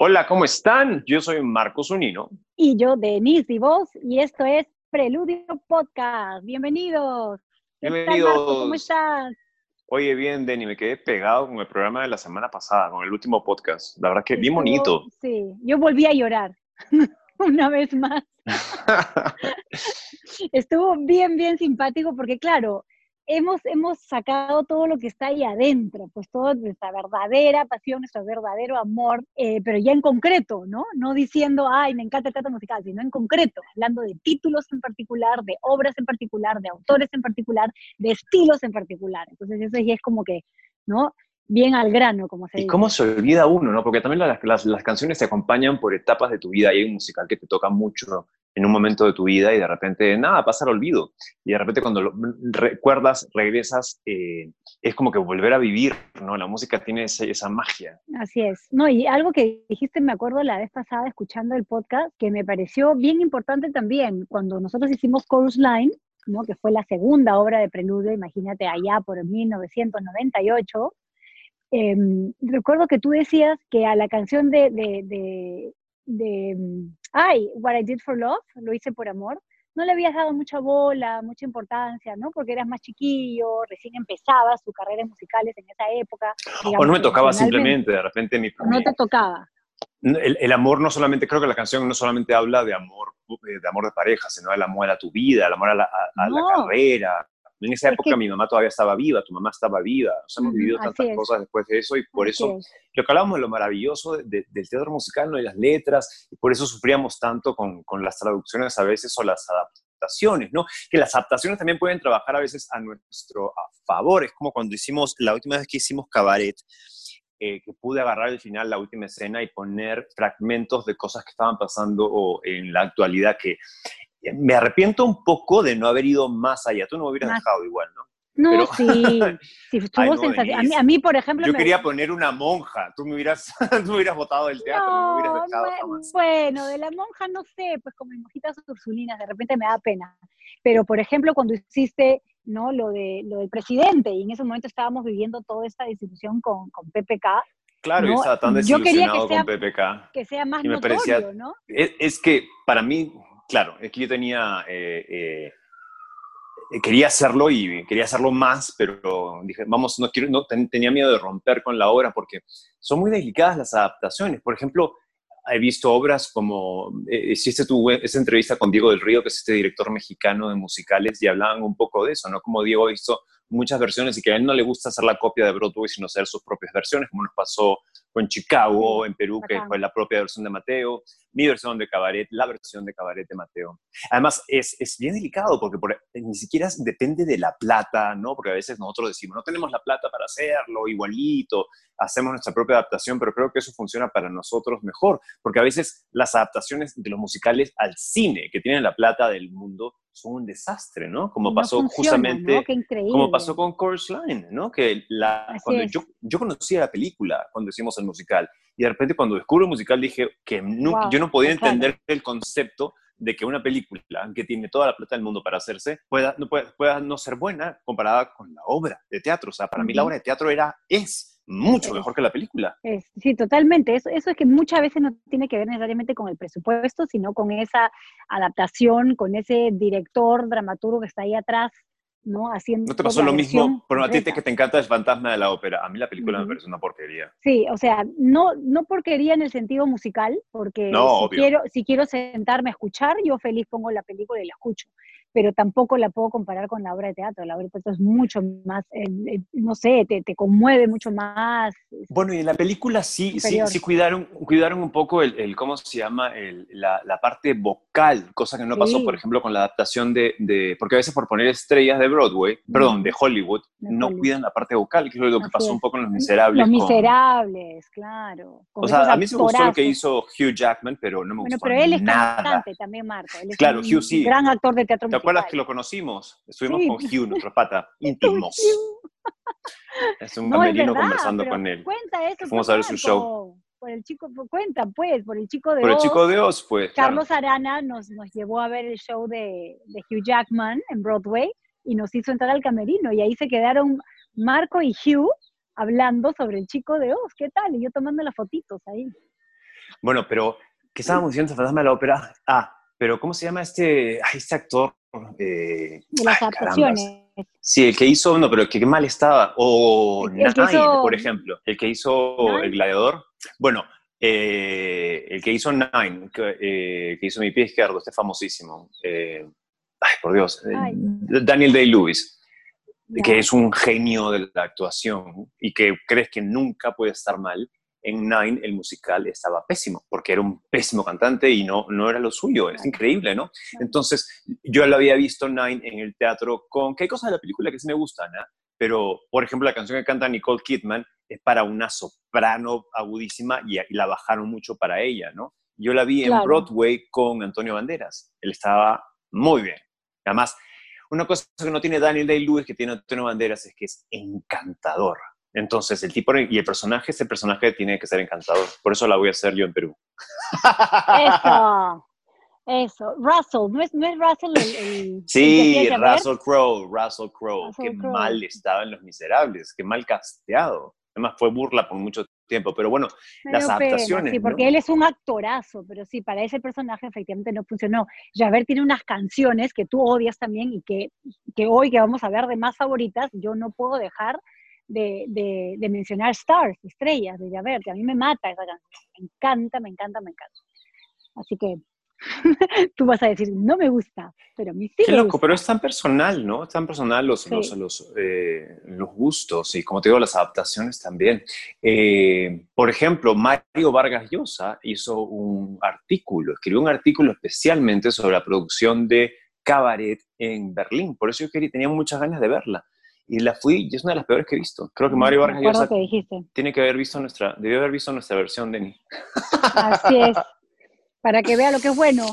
Hola, ¿cómo están? Yo soy Marco Zunino. Y yo, Denisse Dibós, y esto es Preludio Podcast. ¡Bienvenidos! Bienvenidos. Marco, ¿cómo estás? Oye, bien, Denny, me quedé pegado con el programa de la semana pasada, con el último podcast. La verdad es que bien bonito. Sí, yo volví a llorar una vez más. Estuvo bien simpático porque, claro, hemos sacado todo lo que está ahí adentro, pues toda nuestra verdadera pasión, nuestro verdadero amor, pero ya en concreto, ¿no? No diciendo, ay, me encanta el teatro musical, sino en concreto, hablando de títulos en particular, de obras en particular, de autores en particular, de estilos en particular. Entonces eso ya es como que, ¿no? Bien al grano, como se dice. Y cómo se olvida uno, ¿no? Porque también las canciones te acompañan por etapas de tu vida. Y hay un musical que te toca mucho en un momento de tu vida y de repente, nada, pasa al olvido. Y de repente cuando lo recuerdas, regresas, es como que volver a vivir, ¿no? La música tiene esa magia. Así es. No, y algo que dijiste, me acuerdo la vez pasada escuchando el podcast, que me pareció bien importante también, cuando nosotros hicimos Chorus Line, ¿no? Que fue la segunda obra de Preludio, imagínate, allá por 1998, recuerdo que tú decías que a la canción de What I Did for Love, lo hice por amor, no le habías dado mucha bola, mucha importancia, ¿no? Porque eras más chiquillo, recién empezabas tus carreras musicales en esa época. Digamos, o no me tocaba simplemente, de repente no te tocaba. El amor no solamente, creo que la canción no solamente habla de amor de pareja, sino el amor a tu vida, el amor a la carrera. En esa época mi mamá todavía estaba viva, tu mamá estaba viva. Nos hemos vivido tantas cosas después de eso y por eso lo que hablábamos de lo maravilloso del teatro musical, ¿no? Y las letras, y por eso sufríamos tanto con las traducciones a veces o las adaptaciones, ¿no? Que las adaptaciones también pueden trabajar a veces a nuestro favor. Es como cuando hicimos, la última vez que hicimos Cabaret, que pude agarrar al final la última escena y poner fragmentos de cosas que estaban pasando o en la actualidad que... Me arrepiento un poco de no haber ido más allá. Tú no me hubieras dejado igual, ¿no? No, pero... sí. Ay, no, sensación. A mí, por ejemplo... Yo quería poner una monja. Tú me hubieras, botado del teatro. No, me hubieras dejado jamás. Bueno, de la monja no sé. Pues como en Mojitas Ursulinas, de repente me da pena. Pero, por ejemplo, cuando hiciste, ¿no? lo del presidente, y en ese momento estábamos viviendo toda esta discusión con PPK, claro, no, yo estaba tan desilusionado con PPK. Que sea más notorio, parecía, ¿no? Es que, para mí... Claro, es que yo tenía, quería hacerlo y quería hacerlo más, pero dije, vamos, tenía miedo de romper con la obra porque son muy delicadas las adaptaciones. Por ejemplo, he visto obras como, hiciste esa entrevista con Diego del Río, que es este director mexicano de musicales, y hablaban un poco de eso, ¿no? Como Diego ha visto muchas versiones y que a él no le gusta hacer la copia de Broadway, sino hacer sus propias versiones, como nos pasó con Chicago, en Perú, que fue la propia versión de Mateo, mi versión de Cabaret, la versión de Cabaret de Mateo. Además, es bien delicado, porque ni siquiera depende de la plata, ¿no? Porque a veces nosotros decimos, no tenemos la plata para hacerlo, igualito, hacemos nuestra propia adaptación, pero creo que eso funciona para nosotros mejor, porque a veces las adaptaciones de los musicales al cine, que tienen la plata del mundo, son un desastre, ¿no? Como pasó justamente, ¿no? Qué increíble. Como pasó con Chorus Line, ¿no? Que cuando yo conocía la película, cuando hicimos el musical, y de repente cuando descubro el musical dije que yo no podía entender el concepto de que una película que tiene toda la plata del mundo para hacerse pueda no ser buena comparada con la obra de teatro. O sea, para mí la obra de teatro es mucho mejor que la película. Sí, totalmente. Eso es que muchas veces no tiene que ver necesariamente con el presupuesto, sino con esa adaptación, con ese director, dramaturgo que está ahí atrás, ¿no? Haciendo. ¿No te pasó lo mismo? Pero a ti que te encanta El Fantasma de la Ópera. A mí la película me parece una porquería. Sí, o sea, no porquería en el sentido musical, porque si quiero sentarme a escuchar, yo feliz pongo la película y la escucho. Pero tampoco la puedo comparar con la obra de teatro. La obra de teatro es mucho más, no sé, te conmueve mucho más. Bueno, y en la película sí cuidaron un poco ¿cómo se llama? La parte vocal, cosa que no pasó, por ejemplo, con la adaptación porque a veces por poner estrellas de Broadway, de Hollywood, no cuidan la parte vocal, que es lo que pasó un poco en Los Miserables. Claro. O sea, a mí se gustó lo que hizo Hugh Jackman, pero no me gustó nada. Bueno, pero él es cantante también, Marco. Él es un gran actor de teatro. ¿Te acuerdas que lo conocimos? Estuvimos con Hugh, nuestro pata, íntimos. Es un camerino conversando con él. Cuenta eso. Fuimos a ver su show. Por el Chico de Oz. Por el Chico de Oz, pues. Carlos Arana nos llevó a ver el show de Hugh Jackman en Broadway y nos hizo entrar al camerino. Y ahí se quedaron Marco y Hugh hablando sobre el Chico de Oz. ¿Qué tal? Y yo tomando las fotitos ahí. Bueno, pero, ¿qué estábamos diciendo? Fantasma de la Ópera. Ah, pero ¿cómo se llama este actor? De las adaptaciones. Carambas. Sí, el que hizo, no, pero el que mal estaba. O Nine, por ejemplo. El que hizo Nine. El Gladiador. Bueno, el que hizo Nine, que hizo Mi pie izquierdo, este famosísimo. Ay, por Dios. Ay. Daniel Day-Lewis. Yeah. Que es un genio de la actuación y que crees que nunca puede estar mal. En Nine, el musical, estaba pésimo, porque era un pésimo cantante y no era lo suyo. Es increíble, ¿no? Entonces, yo lo había visto Nine en el teatro con... Que hay cosas de la película que sí me gustan, ¿eh? Pero, por ejemplo, la canción que canta Nicole Kidman es para una soprano agudísima y la bajaron mucho para ella, ¿no? Yo la vi en Broadway con Antonio Banderas. Él estaba muy bien. Además, una cosa que no tiene Daniel Day-Lewis, que tiene Antonio Banderas, es que es encantador. Entonces, el tipo y el personaje, ese personaje tiene que ser encantador. Por eso la voy a hacer yo en Perú. Eso. Russell, ¿no es Russell el sí, el Russell Crowe. Qué mal estaba en Los Miserables, qué mal casteado. Además, fue burla por mucho tiempo, pero bueno, las adaptaciones... Sí, porque ¿no? Él es un actorazo, pero sí, para ese personaje efectivamente no funcionó. Javert tiene unas canciones que tú odias también y que hoy que vamos a hablar de más favoritas, yo no puedo dejar... De mencionar Stars, Estrellas, de Javert, que a mí me mata esa canción, me encanta. Así que tú vas a decir, no me gusta, pero a mí sí. Qué me loco, gusta. Pero es tan personal, ¿no? Es tan personal los gustos y, como te digo, las adaptaciones también. Por ejemplo, Mario Vargas Llosa hizo escribió un artículo especialmente sobre la producción de Cabaret en Berlín, por eso yo tenía muchas ganas de verla. Y la fui, y es una de las peores que he visto. Creo que Mario Vargas Llosa debió haber visto nuestra versión, Denny. Así es, para que vea lo que es bueno.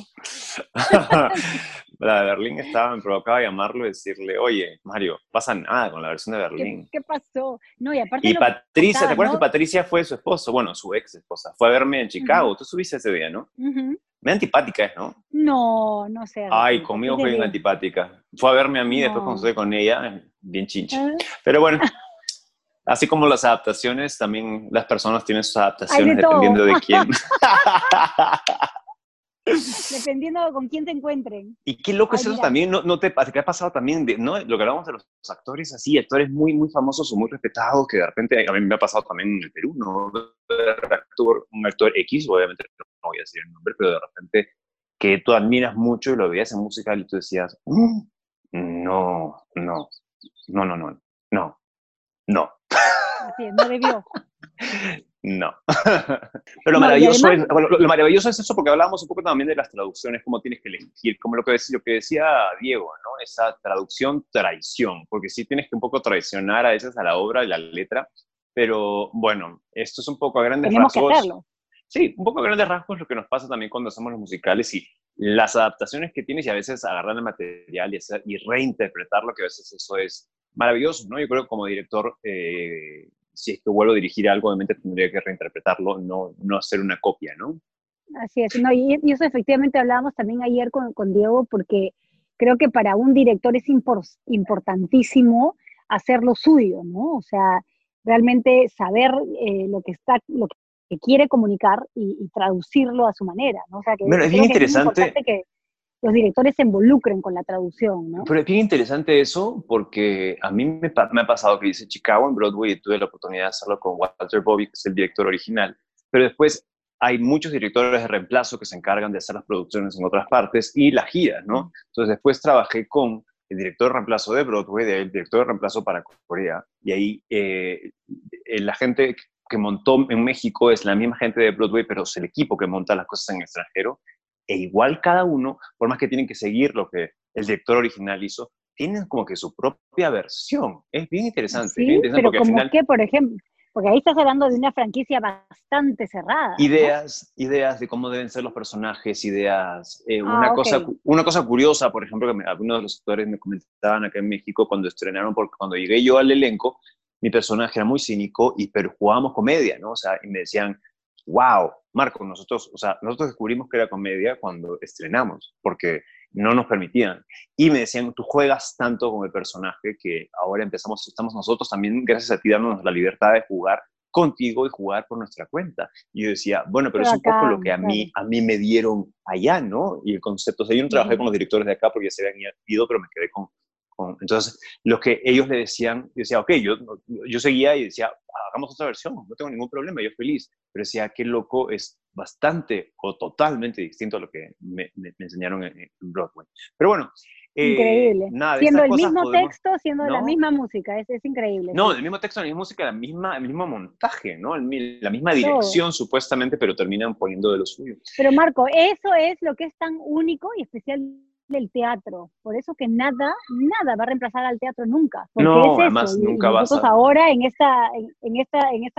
La de Berlín me provocaba llamarlo y decirle, oye, Mario, pasa nada con la versión de Berlín. ¿Qué pasó? No, y aparte Patricia, ¿te acuerdas, no? Que Patricia fue su esposo, bueno, su ex esposa, fue a verme en Chicago, tú subiste ese día, ¿no? Uh-huh. Me antipática es, ¿no? No, no sé. Ay, conmigo fue bien antipática. Fue a verme a mí, después cuando estuve con ella, bien chinche. Pero bueno, así como las adaptaciones, también las personas tienen sus adaptaciones dependiendo de quién. Dependiendo con quién te encuentren. Y qué loco es eso también, no te ha pasado también, ¿no? Lo que hablamos de los actores así, actores muy, muy famosos o muy respetados, que de repente, a mí me ha pasado también en el Perú, ¿no? Un actor X, obviamente no voy a decir el nombre, pero de repente que tú admiras mucho y lo veías en musical y tú decías, no. Así es, no debió. No. Pero lo maravilloso es eso, porque hablábamos un poco también de las traducciones, cómo tienes que elegir, como lo que decía Diego, ¿no? Esa traición, porque sí tienes que un poco traicionar a veces a la obra y la letra, pero bueno, esto es un poco a grandes rasgos. Tenemos que hacerlo. Sí, un poco a grandes rasgos lo que nos pasa también cuando hacemos los musicales y las adaptaciones que tienes, y a veces agarrar el material y reinterpretarlo, que a veces eso es maravilloso, ¿no? Yo creo que como director... si es que vuelvo a dirigir algo, obviamente tendría que reinterpretarlo, no hacer una copia, ¿no? Así es, no, y eso efectivamente hablábamos también ayer con Diego, porque creo que para un director es importantísimo hacer lo suyo, ¿no? O sea, realmente saber lo que quiere comunicar y traducirlo a su manera, ¿no? O sea, que, bueno, es bien interesante. Es importante que los directores se involucren con la traducción, ¿no? Pero es bien interesante eso, porque a mí me ha pasado que hice Chicago en Broadway y tuve la oportunidad de hacerlo con Walter Bobby, que es el director original, pero después hay muchos directores de reemplazo que se encargan de hacer las producciones en otras partes y las giras, ¿no? Entonces después trabajé con el director de reemplazo de Broadway, el director de reemplazo para Corea, y ahí la gente que montó en México es la misma gente de Broadway, pero es el equipo que monta las cosas en el extranjero, e igual cada uno, por más que tienen que seguir lo que el director original hizo, tienen como que su propia versión. Es bien interesante. Sí, bien interesante, pero porque como al final, que, por ejemplo, porque ahí estás hablando de una franquicia bastante cerrada. Ideas de cómo deben ser los personajes, ideas. Una cosa curiosa, por ejemplo, que algunos de los actores me comentaban acá en México cuando estrenaron, porque cuando llegué yo al elenco, mi personaje era muy cínico, pero jugábamos comedia, ¿no? O sea, y me decían, wow, Marco, nosotros descubrimos que era comedia cuando estrenamos, porque no nos permitían. Y me decían, tú juegas tanto con el personaje que ahora estamos nosotros también, gracias a ti, dándonos la libertad de jugar contigo y jugar por nuestra cuenta. Y yo decía, bueno, pero es un poco lo que a mí me dieron allá, ¿no? Y el concepto, o sea, yo no trabajé con los directores de acá porque ya se habían ido, pero me quedé con entonces, lo que ellos le decían, yo decía, ok, yo seguía y decía, hagamos otra versión, no tengo ningún problema, yo feliz. Pero decía, qué loco, es bastante o totalmente distinto a lo que me enseñaron en Broadway. Pero bueno, increíble. Nada, siendo el mismo texto, siendo ¿no? la misma música, es increíble. No, el mismo texto, la misma música, el mismo montaje, ¿no? La misma dirección, sí, supuestamente, pero terminan poniendo de lo suyo. Pero Marco, eso es lo que es tan único y especial del teatro, por eso que nada va a reemplazar al teatro nunca, porque no, es eso, además, nunca vas a... ahora en esta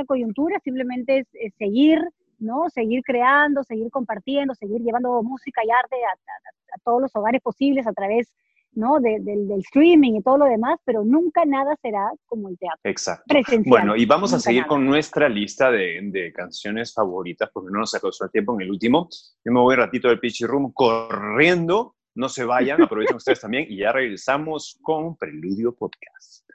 coyuntura simplemente es seguir, ¿no? Seguir creando, seguir compartiendo, seguir llevando música y arte a todos los hogares posibles a través, ¿no? Del streaming y todo lo demás, pero nunca nada será como el teatro. Exacto. Presencial. Bueno, y vamos a seguir con nuestra lista de canciones favoritas, porque no nos alcanzó el tiempo en el último. Yo me voy un ratito del Pichirum corriendo. No se vayan, aprovechen ustedes también y ya regresamos con Preludio Podcast.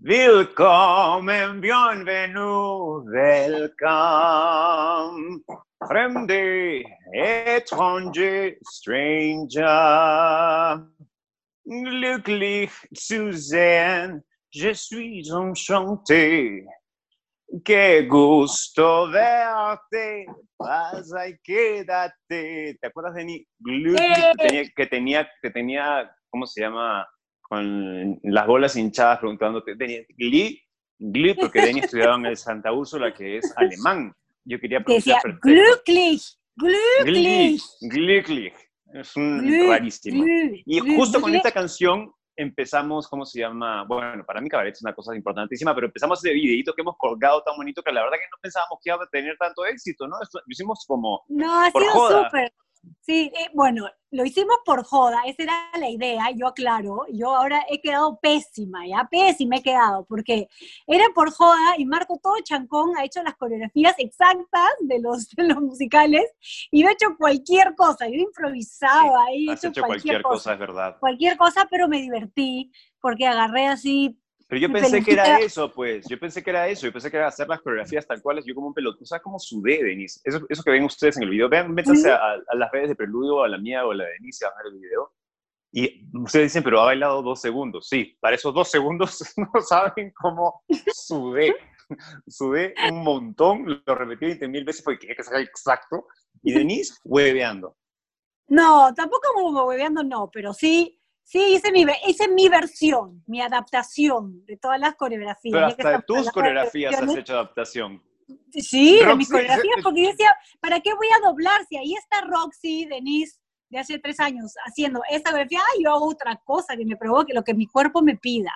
Willkommen, bienvenue, welcome. Fremde, étranger, stranger. Glücklich zu sehen, je suis enchanté. Qué gusto verte, vas a quedarte. ¿Te acuerdas de mí? Glücklich, que tenía, ¿cómo se llama? Con las bolas hinchadas preguntándote, Gli, porque Denny estudiaba en el Santa Úrsula, que es alemán. Yo quería preguntar. Glücklich. Es un rarísimo. Y justo con esta canción empezamos, ¿cómo se llama? Bueno, para mí Cabaret es una cosa importantísima, pero empezamos ese videíto que hemos colgado tan bonito que la verdad que no pensábamos que iba a tener tanto éxito, ¿no? Esto, lo hicimos como por joda. Súper. Sí, bueno, lo hicimos por joda, esa era la idea, yo aclaro, yo ahora he quedado pésima he quedado, porque era por joda y Marco todo chancón ha hecho las coreografías exactas de los musicales y yo he hecho cualquier cosa, yo improvisaba, sí, he hecho cualquier cosa, es verdad. Cualquier cosa, pero me divertí, porque agarré así... Pero yo pensé que era eso, pues. Yo pensé que era hacer las coreografías tal cual. Yo como un pelotudo. ¿Sabes cómo sudé, Denisse? Eso que ven ustedes en el video. Vean, métanse a las redes de Preludio, a la mía o a la de Denisse, a ver el video. Y ustedes dicen, pero ha bailado 2 segundos. Sí, para esos 2 segundos no saben cómo sudé. Sudé un montón. Lo repetí 20,000 veces porque hay que sacar exacto. Y Denisse, hueveando. No, tampoco como hueveando, no. Pero sí... Sí, hice mi versión, mi adaptación de todas las coreografías. Pero hasta de tus coreografías has hecho adaptación. Sí, Roxy, de mis coreografías, porque yo decía, ¿para qué voy a doblar? Si ahí está Roxy, Denisse, de hace 3 años, haciendo esta coreografía, yo hago otra cosa que me provoque, lo que mi cuerpo me pida.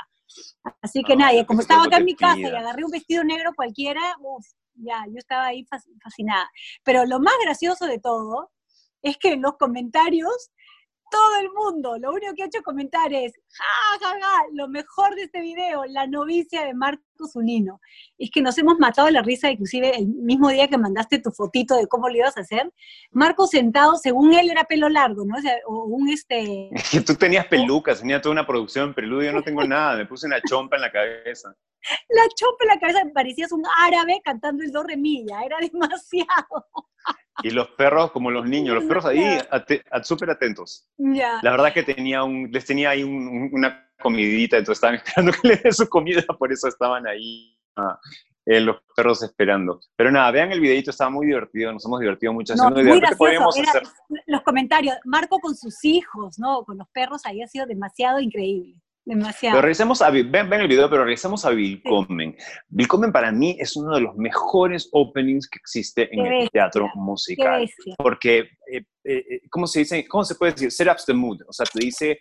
Así que nadie, como estaba acá en mi casa y agarré un vestido negro cualquiera, yo estaba ahí fascinada. Pero lo más gracioso de todo es que en los comentarios... Todo el mundo, lo único que ha hecho comentar es, lo mejor de este video, la novicia de Marco Zunino. Es que nos hemos matado la risa, inclusive el mismo día que mandaste tu fotito de cómo lo ibas a hacer, Marco sentado, según él era pelo largo, ¿no? O sea, Es que tú tenías pelucas, tenía toda una producción en Preludio, yo no tengo nada, me puse una chompa en la cabeza. La chompa en la cabeza, parecías un árabe cantando el do re mi, era demasiado... Y los perros, como los niños, los perros ahí súper atentos. Yeah. La verdad que les tenía ahí una comidita, entonces estaban esperando que les dé su comida, por eso estaban ahí los perros esperando. Pero nada, vean el videito, estaba muy divertido, nos hemos divertido mucho. Muy gracioso, los comentarios, Marco con sus hijos, ¿no? Con los perros, ahí ha sido demasiado increíble. Demasiado. Pero regresemos ven el video, pero regresemos a Willkommen. Sí. Willkommen para mí es uno de los mejores openings que existe en el teatro musical. Porque, ¿cómo se dice? ¿Cómo se puede decir? Set up the mood. O sea, te dice,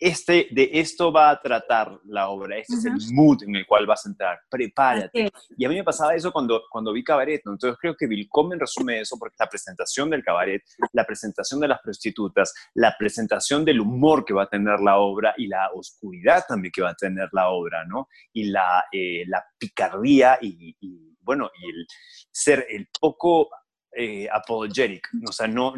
de esto va a tratar la obra, este uh-huh. es el mood en el cual vas a entrar, prepárate. Y a mí me pasaba eso cuando vi Cabaret, ¿no? Entonces creo que Willkommen resume eso, porque la presentación del Cabaret, la presentación de las prostitutas, la presentación del humor que va a tener la obra y la oscuridad también que va a tener la obra, ¿no? Y la picardía y bueno, y el ser el poco... apologetic, o sea, no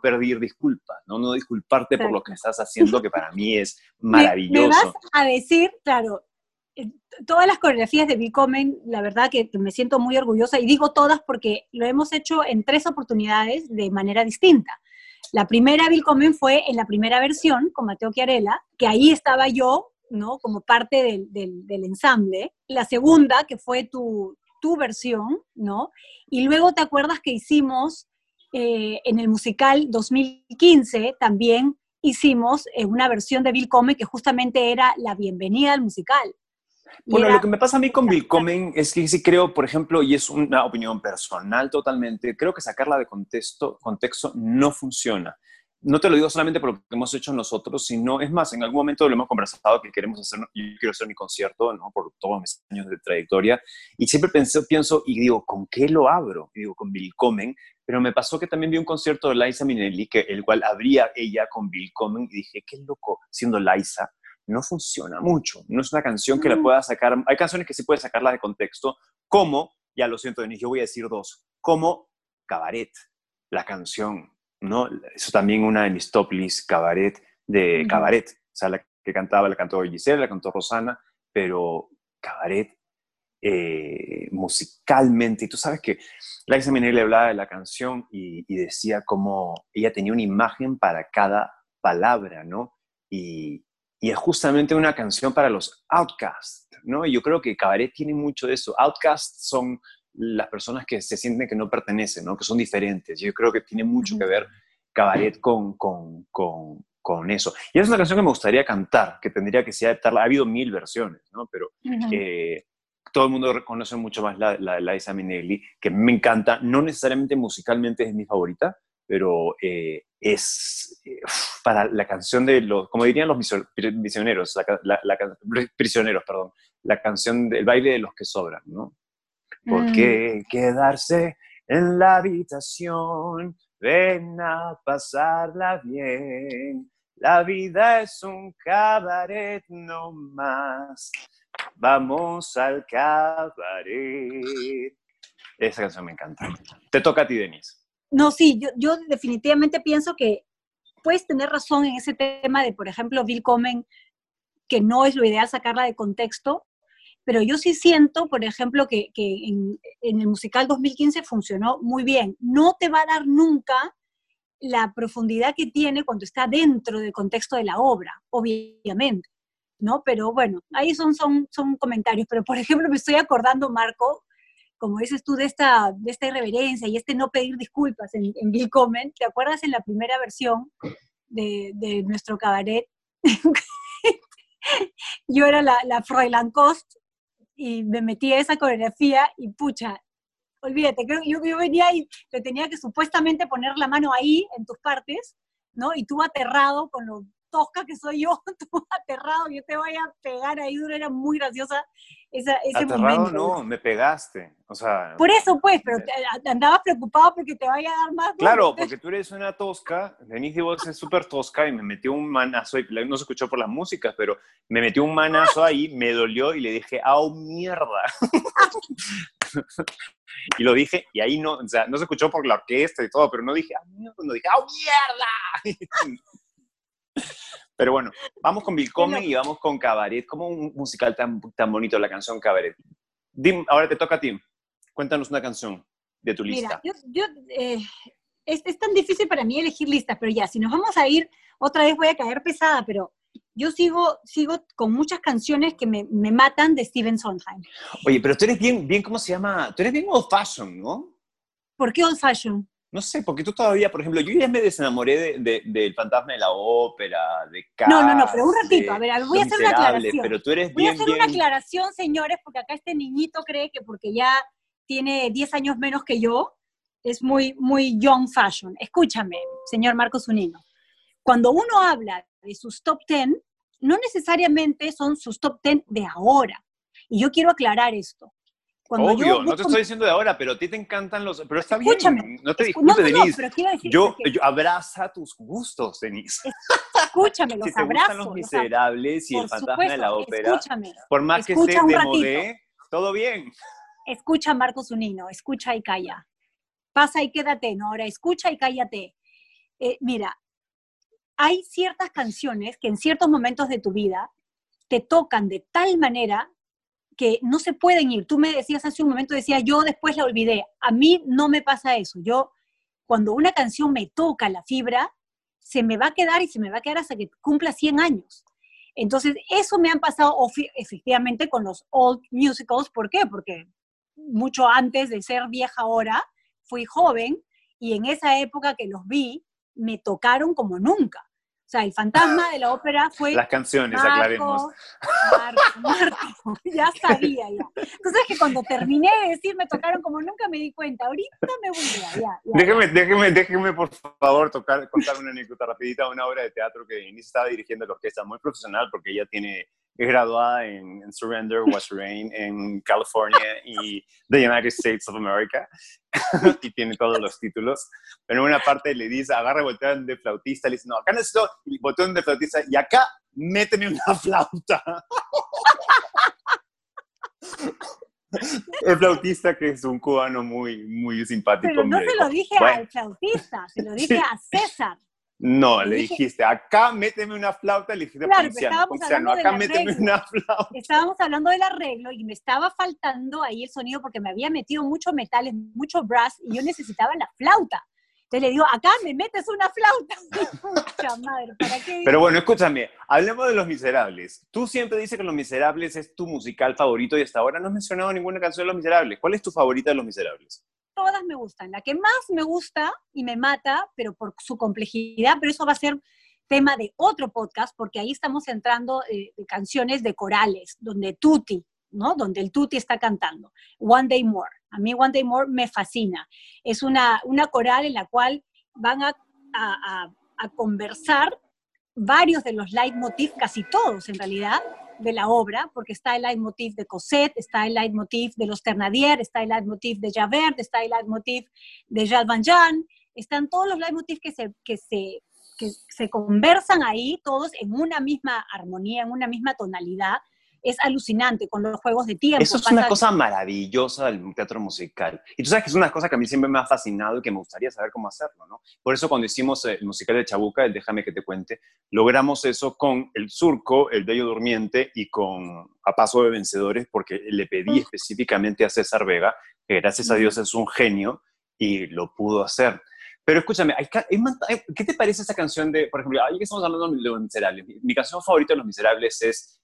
pedir disculpas, no disculparte por lo que estás haciendo, que para mí es maravilloso. Me vas a decir, claro, todas las coreografías de Willkommen, la verdad que me siento muy orgullosa, y digo todas porque lo hemos hecho en 3 oportunidades de manera distinta. La primera Willkommen fue en la primera versión con Mateo Chiarella, que ahí estaba yo, ¿no? Como parte del ensamble. La segunda, que fue tu versión, ¿no? Y luego te acuerdas que hicimos en el musical 2015 también hicimos una versión de Willkommen que justamente era la bienvenida al musical. Bueno, lo que me pasa a mí con Willkommen es que sí creo, por ejemplo, y es una opinión personal totalmente, creo que sacarla de contexto no funciona. No te lo digo solamente por lo que hemos hecho nosotros, sino, es más, en algún momento lo hemos conversado que queremos hacer, yo quiero hacer mi concierto, ¿no? Por todos mis años de trayectoria, y siempre pienso y digo, ¿con qué lo abro? Y digo, con Willkommen, pero me pasó que también vi un concierto de Liza Minnelli, el cual abría ella con Willkommen, y dije, qué loco, siendo Liza, no funciona mucho, no es una canción que la pueda sacar, hay canciones que sí puedes sacarlas de contexto, como, ya lo siento, Denise, yo voy a decir 2, como Cabaret, la canción, ¿no? Eso también una de mis top list, Cabaret, o sea, la que cantaba, la cantó Giselle, la cantó Rosana, pero Cabaret musicalmente, y tú sabes que Liza Minnelli hablaba de la canción y decía como ella tenía una imagen para cada palabra, ¿no? Y es justamente una canción para los outcasts, ¿no? Y yo creo que Cabaret tiene mucho de eso. Outcasts son las personas que se sienten que no pertenecen, ¿no? Que son diferentes. Yo creo que tiene mucho que ver Cabaret con eso. Y es una canción que me gustaría cantar, que tendría que ser adaptarla. Ha habido 1000 versiones, ¿no? Pero todo el mundo reconoce mucho más la de Liza Minnelli, que me encanta. No necesariamente musicalmente es mi favorita, pero para la canción de los, como dirían los prisioneros, la canción del baile de los que sobran, ¿no? ¿Por qué quedarse en la habitación? Ven a pasarla bien. La vida es un cabaret no más. Vamos al cabaret. Esa canción me encanta. Te toca a ti, Denise. No, sí, yo definitivamente pienso que puedes tener razón en ese tema de, por ejemplo, Willkommen, que no es lo ideal sacarla de contexto. Pero yo sí siento, por ejemplo, que en el musical 2015 funcionó muy bien. No te va a dar nunca la profundidad que tiene cuando está dentro del contexto de la obra, obviamente, ¿no? Pero bueno, ahí son comentarios. Pero, por ejemplo, me estoy acordando, Marco, como dices tú, de esta irreverencia y no pedir disculpas en Willkommen. ¿Te acuerdas en la primera versión de nuestro cabaret? Yo era la Fräulein Kost, y me metí a esa coreografía y pucha, olvídate, creo que yo venía y te tenía que supuestamente poner la mano ahí, en tus partes, ¿no? Y tú aterrado, con lo tosca que soy yo, tú aterrado, yo te voy a pegar ahí duro, era muy graciosa ese aterrado momento. No, me pegaste, o sea... Por eso pues, pero andabas preocupado porque te vaya a dar más... Claro, porque tú eres una tosca, Denisse Dibós es súper tosca y me metió un manazo, y no se escuchó por las músicas, pero me metió un manazo ahí, me dolió y le dije, ¡au, mierda! Y lo dije, y ahí no, o sea, no se escuchó por la orquesta y todo, pero no dije, ¡au, mierda! No dije, ¡au, mierda! Pero bueno, vamos con Willkommen y vamos con Cabaret. ¿Cómo un musical tan bonito, la canción Cabaret? Dim, ahora te toca a ti. Cuéntanos una canción de tu lista. Mira, es tan difícil para mí elegir listas, pero ya, si nos vamos a ir, otra vez voy a caer pesada, pero yo sigo con muchas canciones que me matan de Steven Sondheim. Oye, pero tú eres bien, ¿cómo se llama? Tú eres bien old fashion, ¿no? ¿Por qué old fashion? No sé, porque tú todavía, por ejemplo, yo ya me desenamoré del Fantasma de la Ópera, de Cars. No, pero un ratito, a ver, voy a hacer una aclaración. Pero tú eres voy a hacer una aclaración, señores, porque acá este niñito cree que porque ya tiene 10 años menos que yo, es muy, muy young fashion. Escúchame, señor Marco Zunino. cuando uno habla de sus top 10, no necesariamente son sus top 10 de ahora. Y yo quiero aclarar esto. Cuando obvio, no te estoy diciendo de ahora, pero a ti te encantan los... Pero está escúchame, bien, no te disculpes, Denisse. Yo abraza tus gustos, Denisse. Escúchame, los si abrazos. Si te gustan Los Miserables y El Fantasma de la Ópera, escúchame, por más que esté de modé, todo bien. Escucha Marco Zunino, escucha y calla. Pasa y quédate, no, ahora escucha y cállate. Mira, hay ciertas canciones que en ciertos momentos de tu vida te tocan de tal manera que no se pueden ir. Tú me decías hace un momento, decías, yo después la olvidé. A mí no me pasa eso. Yo, cuando una canción me toca la fibra, se me va a quedar y se me va a quedar hasta que cumpla 100 años. Entonces, eso me han pasado efectivamente con los old musicals. ¿Por qué? Porque mucho antes de ser vieja ahora, fui joven y en esa época que los vi, me tocaron como nunca. O sea, El Fantasma de la Ópera fue... Las canciones, Marco, aclaremos. Marco, ya sabía, ya. Entonces, que cuando terminé de decir me tocaron como nunca, me di cuenta. Ahorita me voy a ir, ya. Déjeme, por favor, contarme una anécdota rapidita, una obra de teatro que Denisse estaba dirigiendo la orquesta, muy profesional, porque ella es graduada en Surrender, Was Rain, en California y The United States of America. Y tiene todos los títulos. Pero en una parte le dice, agarra el botón de flautista, le dice, no, acá necesito el botón de flautista y acá méteme una flauta. El flautista, que es un cubano muy, muy simpático. Pero no se lo dije al flautista, se lo dije a César. No, le dijiste, acá méteme una flauta, le dijiste, claro, Ponciano, acá méteme una flauta. Estábamos hablando del arreglo y me estaba faltando ahí el sonido porque me había metido muchos metales, mucho brass y yo necesitaba la flauta. Entonces le digo, acá me metes una flauta. Pucha madre, ¿para qué? Pero bueno, escúchame, hablemos de Los Miserables. Tú siempre dices que Los Miserables es tu musical favorito y hasta ahora no has mencionado ninguna canción de Los Miserables. ¿Cuál es tu favorita de Los Miserables? Todas me gustan. La que más me gusta y me mata, pero por su complejidad, pero eso va a ser tema de otro podcast, porque ahí estamos entrando de canciones de corales, donde Tutti, ¿no? Donde el Tutti está cantando. One Day More. A mí One Day More me fascina. Es una coral en la cual van a conversar varios de los leitmotiv, casi todos en realidad, de la obra, porque está el leitmotiv de Cosette, está el leitmotiv de los Thénardier, está el leitmotiv de Javert, está el leitmotiv de Jean Valjean, están todos los leitmotiv que se conversan ahí, todos en una misma armonía, en una misma tonalidad. Es alucinante con los juegos de tiempo. Eso es una cosa maravillosa del teatro musical. Y tú sabes que es una cosa que a mí siempre me ha fascinado y que me gustaría saber cómo hacerlo, ¿no? Por eso cuando hicimos el musical de Chabuca, el Déjame que te cuente, logramos eso con El Surco, El Bello Durmiente y con A Paso de Vencedores, porque le pedí específicamente a César Vega, que gracias a Dios es un genio y lo pudo hacer. Pero escúchame, ¿qué te parece esa canción de, por ejemplo, ahí que estamos hablando de Los Miserables? Mi canción favorita de Los Miserables es...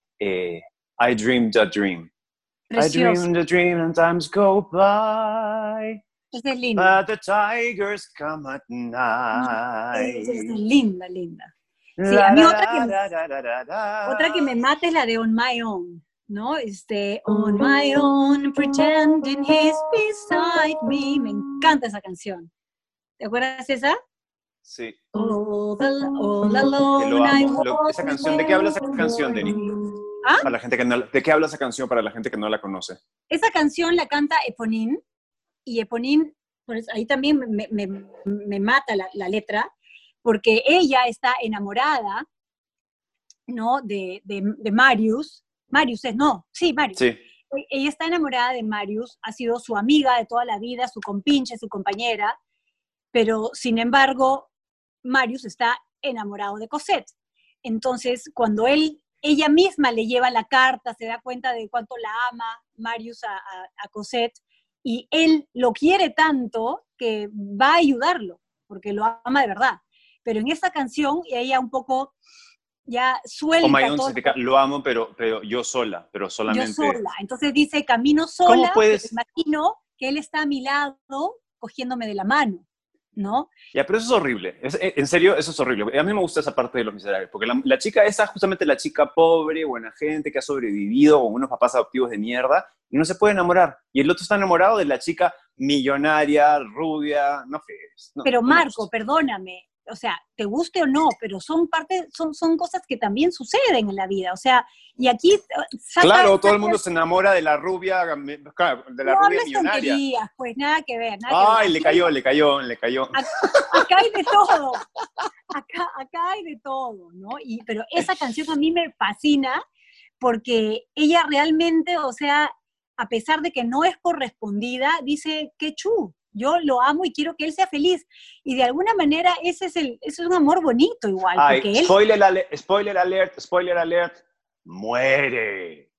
I Dreamed a Dream. Precioso. I dreamed a dream and times go by. Es lindo. But the tigers come at night. Es linda, linda. Sí, la, a mí otra que me mata es la de On My Own, ¿no? On My Own, pretending he's beside me. Me encanta esa canción. ¿Te acuerdas esa? Sí. All alone, esa canción, ¿de qué habla esa canción, Denisse? ¿Ah? Para la gente que no, ¿de qué habla esa canción para la gente que no la conoce? Esa canción la canta Eponine, y Eponine, pues ahí también me mata la letra, porque ella está enamorada, ¿no? De Marius. Marius. Sí. Ella está enamorada de Marius, ha sido su amiga de toda la vida, su compinche, su compañera, pero sin embargo, Marius está enamorado de Cosette. Entonces, cuando ella misma le lleva la carta, se da cuenta de cuánto la ama Marius a Cosette, y él lo quiere tanto que va a ayudarlo, porque lo ama de verdad. Pero en esa canción, ella un poco ya suelta todo. Lo amo, pero yo sola, pero solamente... Yo sola. Entonces dice, camino sola, me imagino que él está a mi lado cogiéndome de la mano. ¿No? Ya, pero eso es horrible. En serio, eso es horrible. A mí me gusta esa parte de Los Miserables, porque la chica esa, justamente la chica pobre, buena gente, que ha sobrevivido con unos papás adoptivos de mierda, y no se puede enamorar. Y el otro está enamorado de la chica millonaria, rubia, no fíes. No, pero Marco, perdóname, o sea, te guste o no, pero son parte, son cosas que también suceden en la vida, o sea, y aquí... Claro, todo el mundo se enamora de la rubia, rubia millonaria. No tonterías, pues nada que ver. Nada que ver. Le cayó. Acá hay de todo, acá hay de todo, ¿no? Pero esa canción a mí me fascina porque ella realmente, o sea, a pesar de que no es correspondida, dice, qué chu, yo lo amo y quiero que él sea feliz. Y de alguna manera ese es un amor bonito igual. Ay, porque spoiler alert, muere.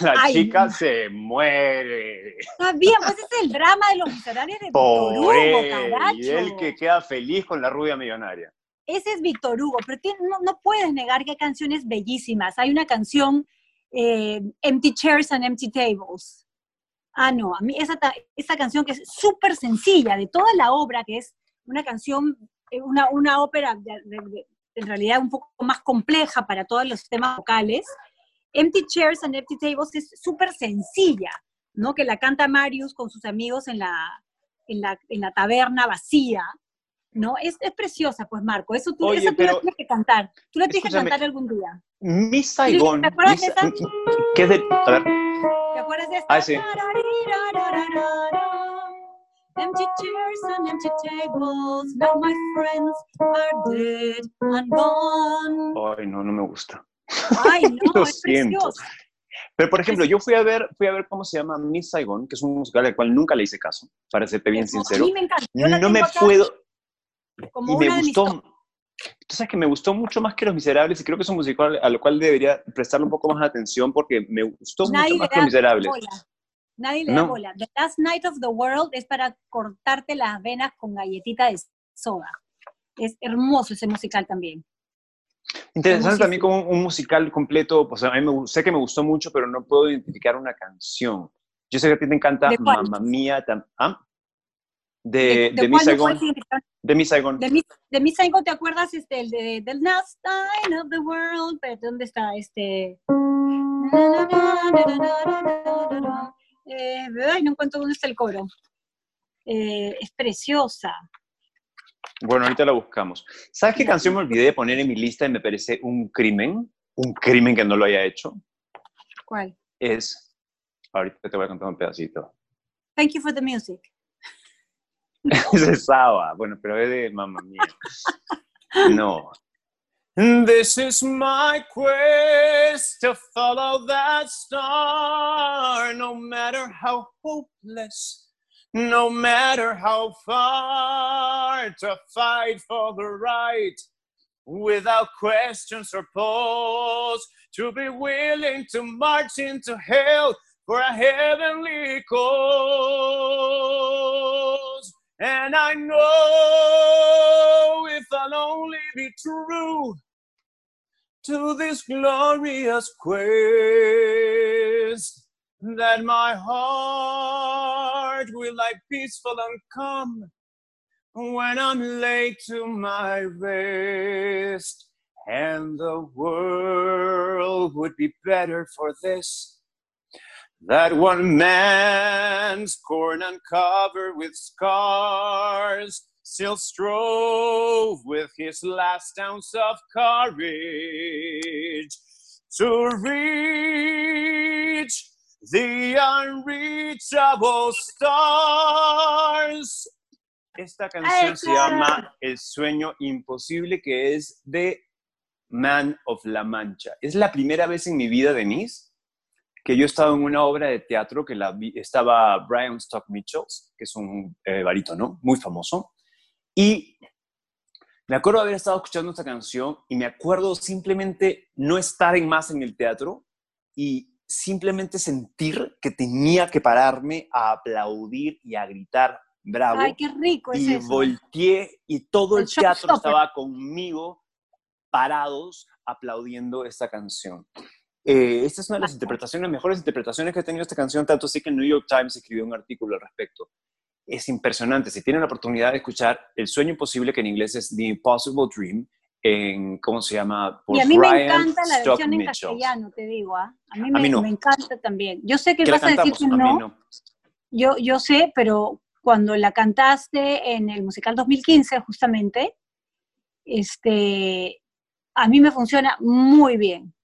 La chica se muere. Está bien, pues es el drama de Los Miserables de Víctor Hugo, caracho. Y él que queda feliz con la rubia millonaria. Ese es Víctor Hugo, pero no puedes negar que hay canciones bellísimas. Hay una canción, Empty Chairs and Empty Tables. Ah, no, a mí esa canción que es súper sencilla, de toda la obra, que es una canción, una ópera en realidad un poco más compleja para todos los temas vocales, Empty Chairs and Empty Tables es súper sencilla, ¿no? Que la canta Marius con sus amigos en la taberna vacía, ¿no? Es preciosa, pues, Marco, eso tú, oye, esa tú la tienes que cantar. Tú la tienes que cantar algún día. Miss Saigon. ¿Te acuerdas de esa? ¿Qué es de...? A ver. ¿Te acuerdas de esta? Ah, sí. Empty chairs and empty tables, now my friends are dead and gone. Ay, no me gusta. Ay, no, lo es siento. Precioso. Pero, por ejemplo, yo fui a ver cómo se llama Miss Saigon, que es un musical al cual nunca le hice caso, para serte bien sincero. A mí me encanta. No me puedo... Como y me gustó, entonces que me gustó mucho más que Los Miserables, y creo que es un musical a lo cual debería prestarle un poco más de atención porque me gustó mucho más que Los Miserables. Nadie le da bola. The Last Night of the World es para cortarte las venas con galletita de soda. Es hermoso ese musical también. Interesante también como un musical completo, pues a mí sé que me gustó mucho, pero no puedo identificar una canción. Yo sé que a ti te encanta Mamma Mía también. ¿Ah? De Miss Saigon. De Miss Saigon. De Miss Saigon, ¿te acuerdas el de The Last Night of the World? Pero ¿dónde está ay, no encuentro dónde está el coro. Es preciosa. Bueno, ahorita la buscamos. ¿Sabes qué canción me olvidé de poner en mi lista y me parece un crimen? Un crimen que no lo haya hecho. ¿Cuál? Ahorita te voy a contar un pedacito. Thank you for the music. Es de Saba, bueno, pero es de Mamma Mía. No. This is my quest to follow that star, no matter how hopeless, no matter how far, to fight for the right, without questions or pause, to be willing to march into hell for a heavenly cause. And I know if I'll only be true to this glorious quest, that my heart will lie peaceful and calm when I'm laid to my rest. And the world would be better for this, that one man's corn uncovered with scars still strove with his last ounce of courage to reach the unreachable stars. Esta canción se llama El Sueño Imposible, que es de Man of La Mancha. Es la primera vez en mi vida, Denise, que yo estaba en una obra de teatro que estaba Brian Stokes Mitchell, que es un barítono muy famoso, y me acuerdo haber estado escuchando esta canción y me acuerdo simplemente no estar más en el teatro y simplemente sentir que tenía que pararme a aplaudir y a gritar bravo. ¡Ay, qué rico es eso! Y volteé y todo el teatro estaba conmigo parados aplaudiendo esta canción. Esta es una de las interpretaciones, mejores interpretaciones que ha tenido esta canción, tanto así que el New York Times escribió un artículo al respecto. Es impresionante. Si tienen la oportunidad de escuchar El Sueño Imposible, que en inglés es The Impossible Dream, ¿cómo se llama? Por y a mí Brian me encanta la versión en castellano, te digo. A mí me encanta también. Yo sé que vas a decir que no. Yo sé, pero cuando la cantaste en el musical 2015, justamente, a mí me funciona muy bien,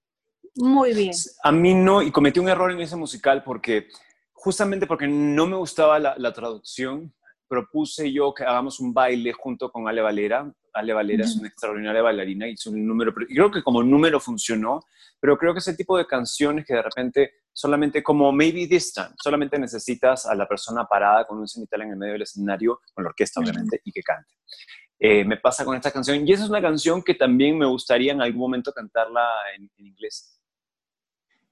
muy bien. A mí no, y cometí un error en ese musical porque, justamente porque no me gustaba la traducción, propuse yo que hagamos un baile junto con Ale Valera. Ale Valera es una extraordinaria bailarina y creo que como número funcionó, pero creo que ese tipo de canciones que de repente solamente como Maybe This Time, solamente necesitas a la persona parada con un cenital en el medio del escenario, con la orquesta obviamente, y que cante. Me pasa con esta canción, y esa es una canción que también me gustaría en algún momento cantarla en inglés.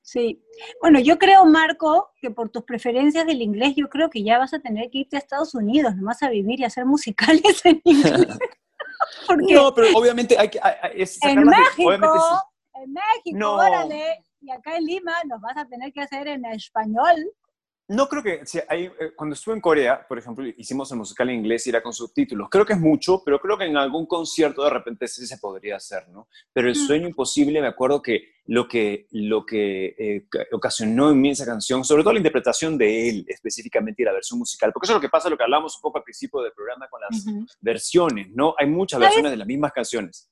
Sí. Bueno, yo creo, Marco, que por tus preferencias del inglés, yo creo que ya vas a tener que irte a Estados Unidos nomás a vivir y a hacer musicales en inglés. Porque no, pero obviamente hay que... En México, no. Órale, y acá en Lima nos vas a tener que hacer en español. No creo que... cuando estuve en Corea, por ejemplo, hicimos el musical en inglés y era con subtítulos. Creo que es mucho, pero creo que en algún concierto de repente sí se podría hacer, ¿no? Pero el sueño imposible, me acuerdo que lo que ocasionó en mí esa canción, sobre todo la interpretación de él específicamente y la versión musical, porque eso es lo que pasa, lo que hablamos un poco al principio del programa con las versiones, ¿no? Hay muchas versiones de las mismas canciones.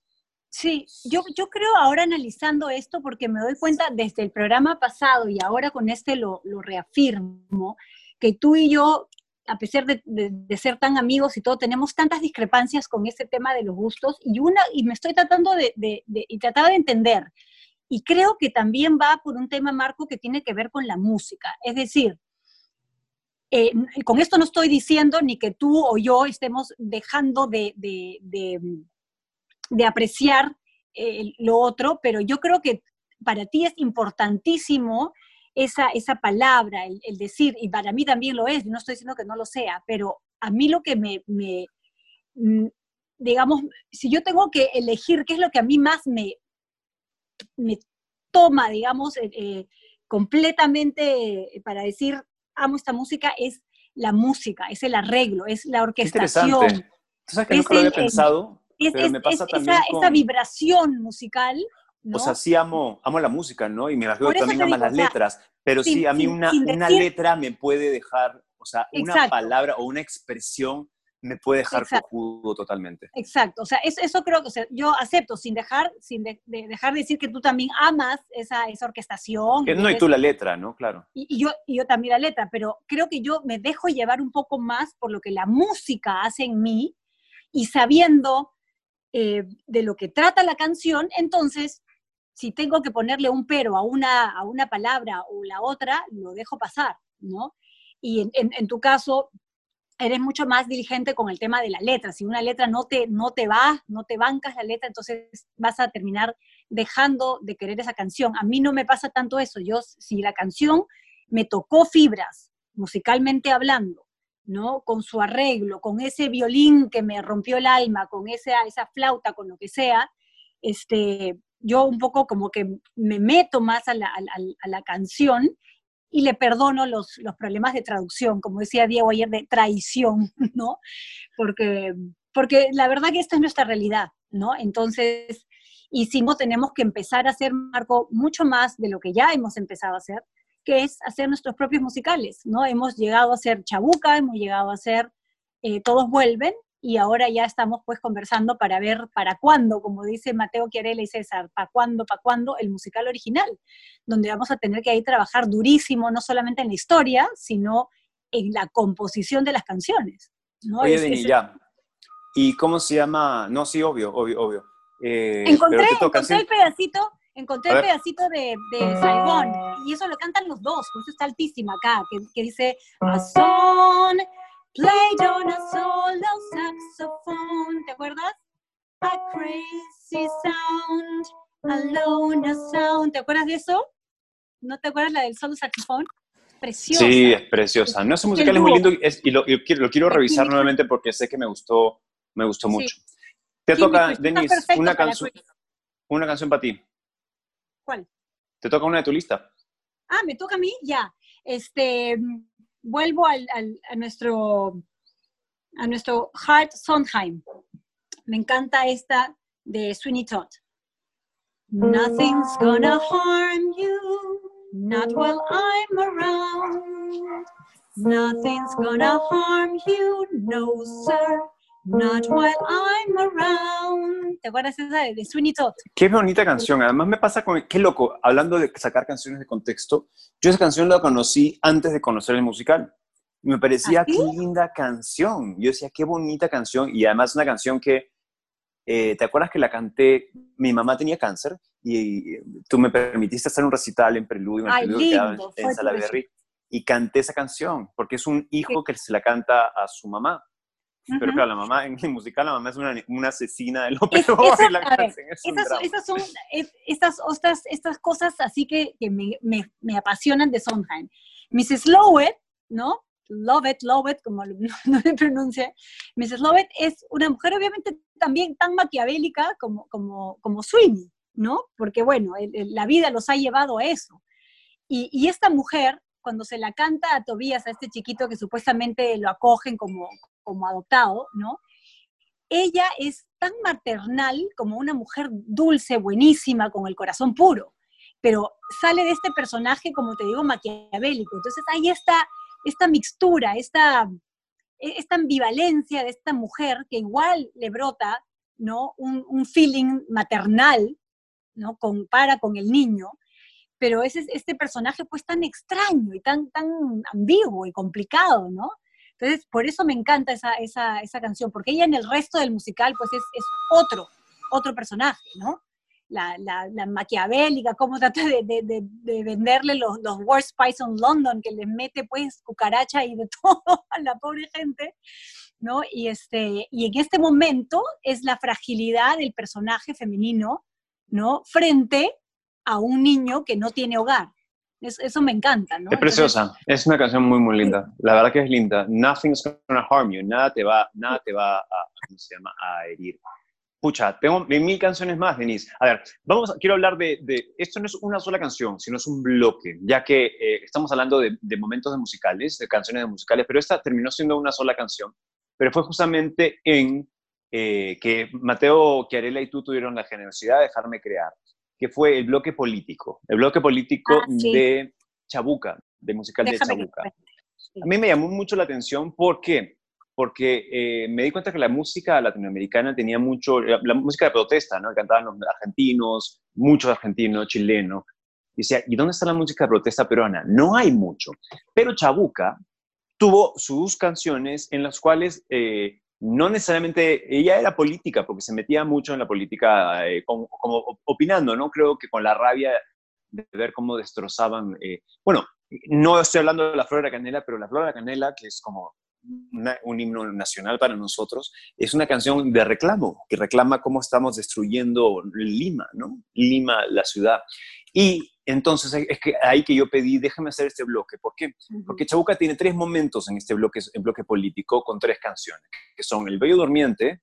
Sí, yo creo ahora analizando esto, porque me doy cuenta desde el programa pasado y ahora con lo reafirmo, que tú y yo, a pesar de ser tan amigos y todo, tenemos tantas discrepancias con este tema de los gustos y me estoy tratando de entender. Y creo que también va por un tema, Marco, que tiene que ver con la música. Es decir, con esto no estoy diciendo ni que tú o yo estemos dejando de apreciar lo otro, pero yo creo que para ti es importantísimo esa palabra, el decir, y para mí también lo es, no estoy diciendo que no lo sea, pero a mí lo que digamos, si yo tengo que elegir qué es lo que a mí más me toma, digamos, completamente para decir, amo esta música, es la música, es el arreglo, es la orquestación. Interesante. ¿Tú sabes que nunca lo había pensado? Pero me pasa también esa vibración musical, ¿no? O sea, sí amo la música, ¿no? Y me imagino que también amas las letras. Pero sí, a mí una letra me puede dejar, o sea, una palabra o una expresión me puede dejar cojudo totalmente. Exacto, o sea, eso creo que, o sea, yo acepto, sin dejar de decir que tú también amas esa orquestación. No, y tú la letra, ¿no? Claro. Y yo también la letra, pero creo que yo me dejo llevar un poco más por lo que la música hace en mí, y sabiendo... de lo que trata la canción, entonces, si tengo que ponerle un pero a una palabra o la otra, lo dejo pasar, ¿no? Y en tu caso, eres mucho más diligente con el tema de la letra. Si una letra no te va, no te bancas la letra, entonces vas a terminar dejando de querer esa canción. A mí no me pasa tanto eso. Si la canción me tocó fibras, musicalmente hablando, ¿no? Con su arreglo, con ese violín que me rompió el alma, con esa flauta, con lo que sea, yo un poco como que me meto más a la canción y le perdono los problemas de traducción, como decía Diego ayer, de traición, ¿no? Porque la verdad que esta es nuestra realidad, ¿no? Entonces, y si no, tenemos que empezar a hacer, Marco, mucho más de lo que ya hemos empezado a hacer, que es hacer nuestros propios musicales, ¿no? Hemos llegado a hacer Chabuca, hemos llegado a hacer Todos Vuelven, y ahora ya estamos pues conversando para ver para cuándo, como dice Mateo Chiarella y César, para cuándo el musical original, donde vamos a tener que ahí trabajar durísimo, no solamente en la historia, sino en la composición de las canciones, ¿no? Oye, Denis, ya. ¿Y cómo se llama? No, sí, obvio. Encontré el pedacito... Encontré el pedacito de Saigon, y eso lo cantan los dos, por eso está altísima acá, que dice a son, played on a solo saxophone, ¿te acuerdas? A crazy sound, alone a sound, ¿te acuerdas de eso? ¿No te acuerdas la del solo saxofón? Preciosa. Sí, es preciosa. No, ese musical es muy lindo, y lo quiero revisar nuevamente porque sé que me gustó mucho. Sí. Te toca, Denise, una canción para ti. ¿Cuál? ¿Te toca una de tu lista? Ah, ¿me toca a mí? Ya. Vuelvo a nuestro Hart Sondheim. Me encanta esta de Sweeney Todd. Nothing's gonna harm you, not while I'm around. Nothing's gonna harm you, no sir, Not while I'm around. ¿Te acuerdas esa de Sweeney Todd? Qué bonita canción. Además me pasa con... Qué loco. Hablando de sacar canciones de contexto, yo esa canción la conocí antes de conocer el musical. Me parecía, ¿así?, qué linda canción. Yo decía, qué bonita canción. Y además una canción que... ¿te acuerdas que la canté? Mi mamá tenía cáncer y tú me permitiste hacer un recital en Preludio. En Preludio en Salaberry. Y canté esa canción porque es un hijo que se la canta a su mamá. Pero claro, la mamá, en el musical, la mamá es una asesina de lo peor. Estas cosas así que me apasionan de Sondheim. Mrs. Lovett, ¿no? Lovett, como no le pronuncia. Mrs. Lovett es una mujer obviamente también tan maquiavélica como Sweeney, ¿no? Porque bueno, la vida los ha llevado a eso. Y esta mujer, cuando se la canta a Tobías, a este chiquito que supuestamente lo acogen como adoptado, ¿no? Ella es tan maternal como una mujer dulce, buenísima, con el corazón puro, pero sale de este personaje, como te digo, maquiavélico. Entonces ahí está esta mixtura, esta ambivalencia de esta mujer que igual le brota, ¿no?, un feeling maternal, ¿no?, para con el niño, pero es este personaje pues tan extraño y tan ambiguo y complicado, ¿no? Entonces, por eso me encanta esa canción, porque ella en el resto del musical pues es otro personaje, ¿no? La maquiavélica, cómo trata de venderle los worst pies on London, que les mete pues cucaracha y de todo a la pobre gente, ¿no? Y en este momento es la fragilidad del personaje femenino, ¿no?, frente a un niño que no tiene hogar. Eso me encanta, ¿no? Es preciosa. Entonces, es una canción muy, muy linda. La verdad que es linda. Nothing's gonna harm you. Nada te va a herir. Pucha, tengo 1000 canciones más, Denise. A ver, quiero hablar de... Esto no es una sola canción, sino es un bloque, ya que estamos hablando de momentos de musicales, de canciones de musicales, pero esta terminó siendo una sola canción. Pero fue justamente en que Mateo Chiarella y tú tuvieron la generosidad de dejarme crear, que fue el bloque político. El bloque político de Chabuca, del musical Déjame de Chabuca. A mí me llamó mucho la atención, ¿por qué? Porque me di cuenta que la música latinoamericana tenía mucho... La música de protesta, ¿no? Cantaban los argentinos, muchos argentinos, chilenos. Y decía, ¿y dónde está la música de protesta peruana? No hay mucho. Pero Chabuca tuvo sus canciones en las cuales... no necesariamente, ella era política, porque se metía mucho en la política, como opinando, ¿no? Creo que con la rabia de ver cómo destrozaban, bueno, no estoy hablando de la Flor de la Canela, pero la Flor de la Canela, que es como un himno nacional para nosotros, es una canción de reclamo, que reclama cómo estamos destruyendo Lima, ¿no? Lima, la ciudad. Y entonces es que ahí que yo pedí, déjame hacer este bloque. ¿Por qué? Porque Chabuca tiene 3 momentos en este bloque, el bloque político, con 3 canciones, que son El Bello Durmiente,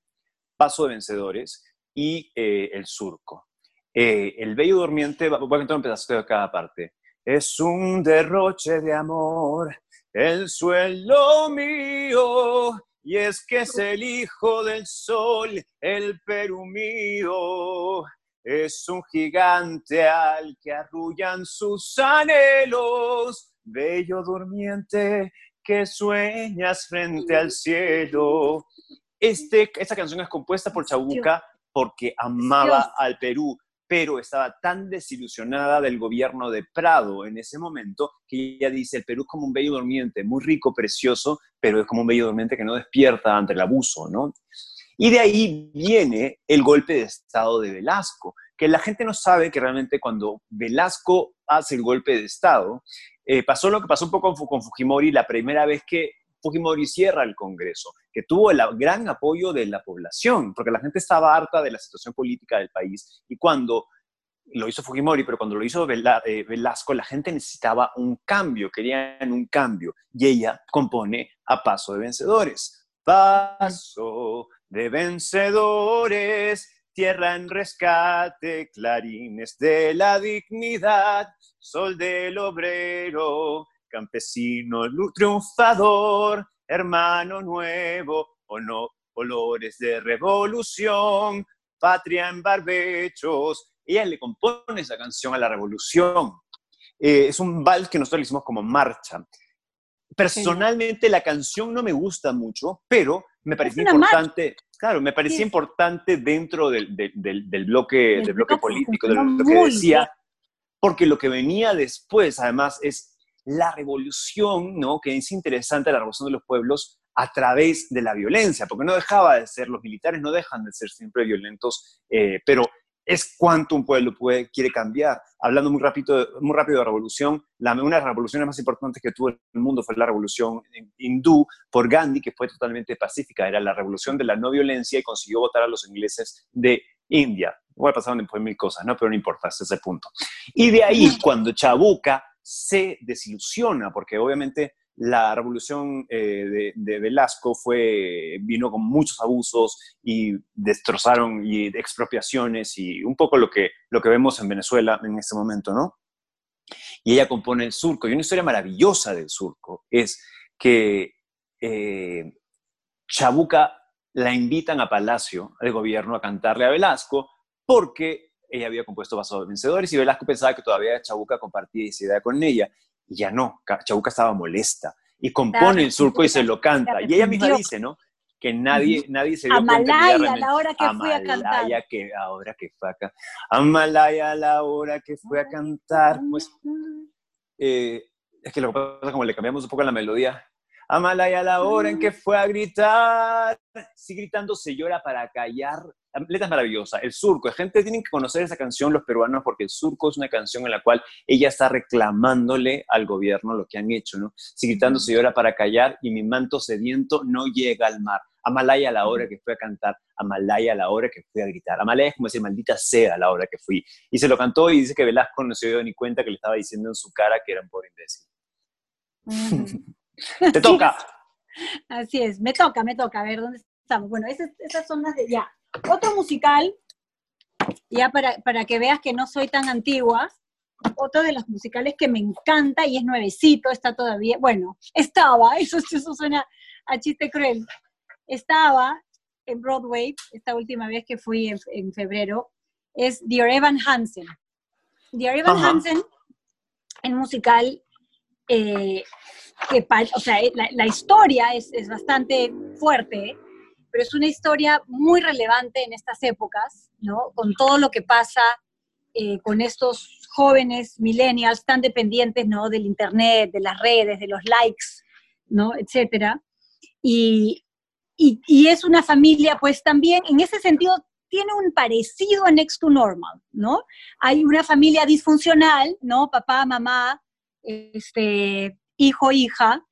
Paso de Vencedores y El Surco. El Bello Durmiente, voy a contar un pedazo de cada parte. Es un derroche de amor, el suelo mío, y es que es el hijo del sol, el Perú mío. Es un gigante al que arrullan sus anhelos, bello durmiente que sueñas frente al cielo. Esta canción es compuesta por Chabuca porque amaba al Perú, pero estaba tan desilusionada del gobierno de Prado en ese momento que ella dice, el Perú es como un bello durmiente, muy rico, precioso, pero es como un bello durmiente que no despierta ante el abuso, ¿no? Y de ahí viene el golpe de Estado de Velasco, que la gente no sabe que realmente cuando Velasco hace el golpe de Estado, pasó lo que pasó un poco con Fujimori la primera vez que Fujimori cierra el Congreso, que tuvo el gran apoyo de la población, porque la gente estaba harta de la situación política del país, y cuando lo hizo Fujimori, pero cuando lo hizo Velasco, la gente necesitaba un cambio, querían un cambio, y ella compone a Paso de Vencedores. Paso de vencedores, tierra en rescate, clarines de la dignidad, sol del obrero, campesino triunfador, hermano nuevo, olores de revolución, patria en barbechos. Ella le compone esa canción a la revolución. Es un vals que nosotros le hicimos como marcha. Personalmente la canción no me gusta mucho, pero me parecía importante, claro, me parecía importante dentro del bloque, del bloque político, de lo que decía, porque lo que venía después, además, es la revolución, ¿no? Que es interesante, la revolución de los pueblos a través de la violencia, porque no dejaba de ser, los militares no dejan de ser siempre violentos, pero es cuánto un pueblo quiere cambiar. Hablando muy rápido de revolución, una de las revoluciones más importantes que tuvo el mundo fue la revolución hindú por Gandhi, que fue totalmente pacífica. Era la revolución de la no violencia y consiguió votar a los ingleses de India. Bueno, pasaron después mil cosas, ¿no? Pero no importa, hasta ese punto. Y de ahí, cuando Chabuca se desilusiona, porque obviamente la revolución de Velasco vino con muchos abusos y destrozaron y expropiaciones y un poco lo que vemos en Venezuela en este momento, ¿no? Y ella compone El Surco. Y una historia maravillosa del Surco es que Chabuca la invitan a Palacio, al gobierno, a cantarle a Velasco porque ella había compuesto Vasos Vencedores y Velasco pensaba que todavía Chabuca compartía esa idea con ella. Y ya no, Chabuca estaba molesta. Y compone El Surco y se lo canta. Y ella misma dice, ¿no? Que nadie se dio cuenta. Amalaya, a la hora que fui a cantar. Pues, es que lo que pasa, como le cambiamos un poco la melodía. Amalaya, a la hora en que fue a gritar. Sí, gritando se llora para callar. La letra es maravillosa. El Surco. Gente, tienen que conocer esa canción los peruanos, porque El Surco es una canción en la cual ella está reclamándole al gobierno lo que han hecho, ¿no? Si gritando se llora para callar y mi manto sediento no llega al mar. Amalaya, a la hora que fui a cantar. Amalaya, a la hora que fui a gritar. Amalaya es como decir, maldita sea a la hora que fui. Y se lo cantó y dice que Velasco no se dio ni cuenta que le estaba diciendo en su cara que era un pobre imbécil. ¡Te toca! Así es. Me toca. A ver, ¿dónde estamos? Bueno, esas son las de ya. Otro musical, ya para que veas que no soy tan antigua, otro de los musicales que me encanta y es nuevecito, está todavía, bueno, estaba, eso suena a chiste cruel, estaba en Broadway, esta última vez que fui en febrero, es Dear Evan Hansen. Dear Evan Hansen, el musical, o sea, la historia es bastante fuerte, ¿eh? Pero es una historia muy relevante en estas épocas, ¿no? Con todo lo que pasa con estos jóvenes millennials tan dependientes, ¿no? Del internet, de las redes, de los likes, ¿no? Etcétera. Y es una familia, pues también, en ese sentido, tiene un parecido a Next to Normal, ¿no? Hay una familia disfuncional, ¿no? Papá, mamá, hijo, hija.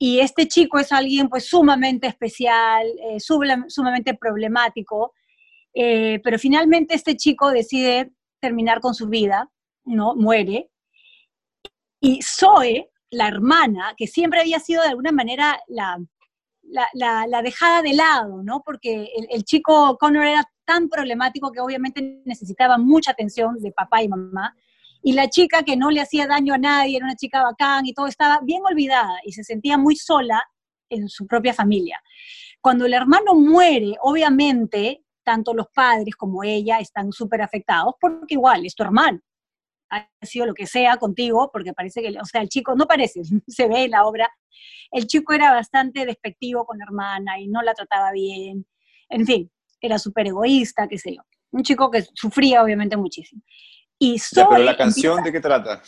Y este chico es alguien pues sumamente especial, sumamente problemático, pero finalmente este chico decide terminar con su vida, ¿no? Muere. Y Zoe, la hermana, que siempre había sido de alguna manera la dejada de lado, ¿no? Porque el chico Connor era tan problemático que obviamente necesitaba mucha atención de papá y mamá. Y la chica que no le hacía daño a nadie, era una chica bacán y todo, estaba bien olvidada y se sentía muy sola en su propia familia. Cuando el hermano muere, obviamente, tanto los padres como ella están súper afectados, porque igual, es tu hermano. Ha sido lo que sea contigo, porque parece que, o sea, el chico, no parece, se ve en la obra, el chico era bastante despectivo con la hermana y no la trataba bien. En fin, era súper egoísta, qué sé yo. Un chico que sufría obviamente muchísimo. Y Zoe ya, pero la canción, ¿de qué trata?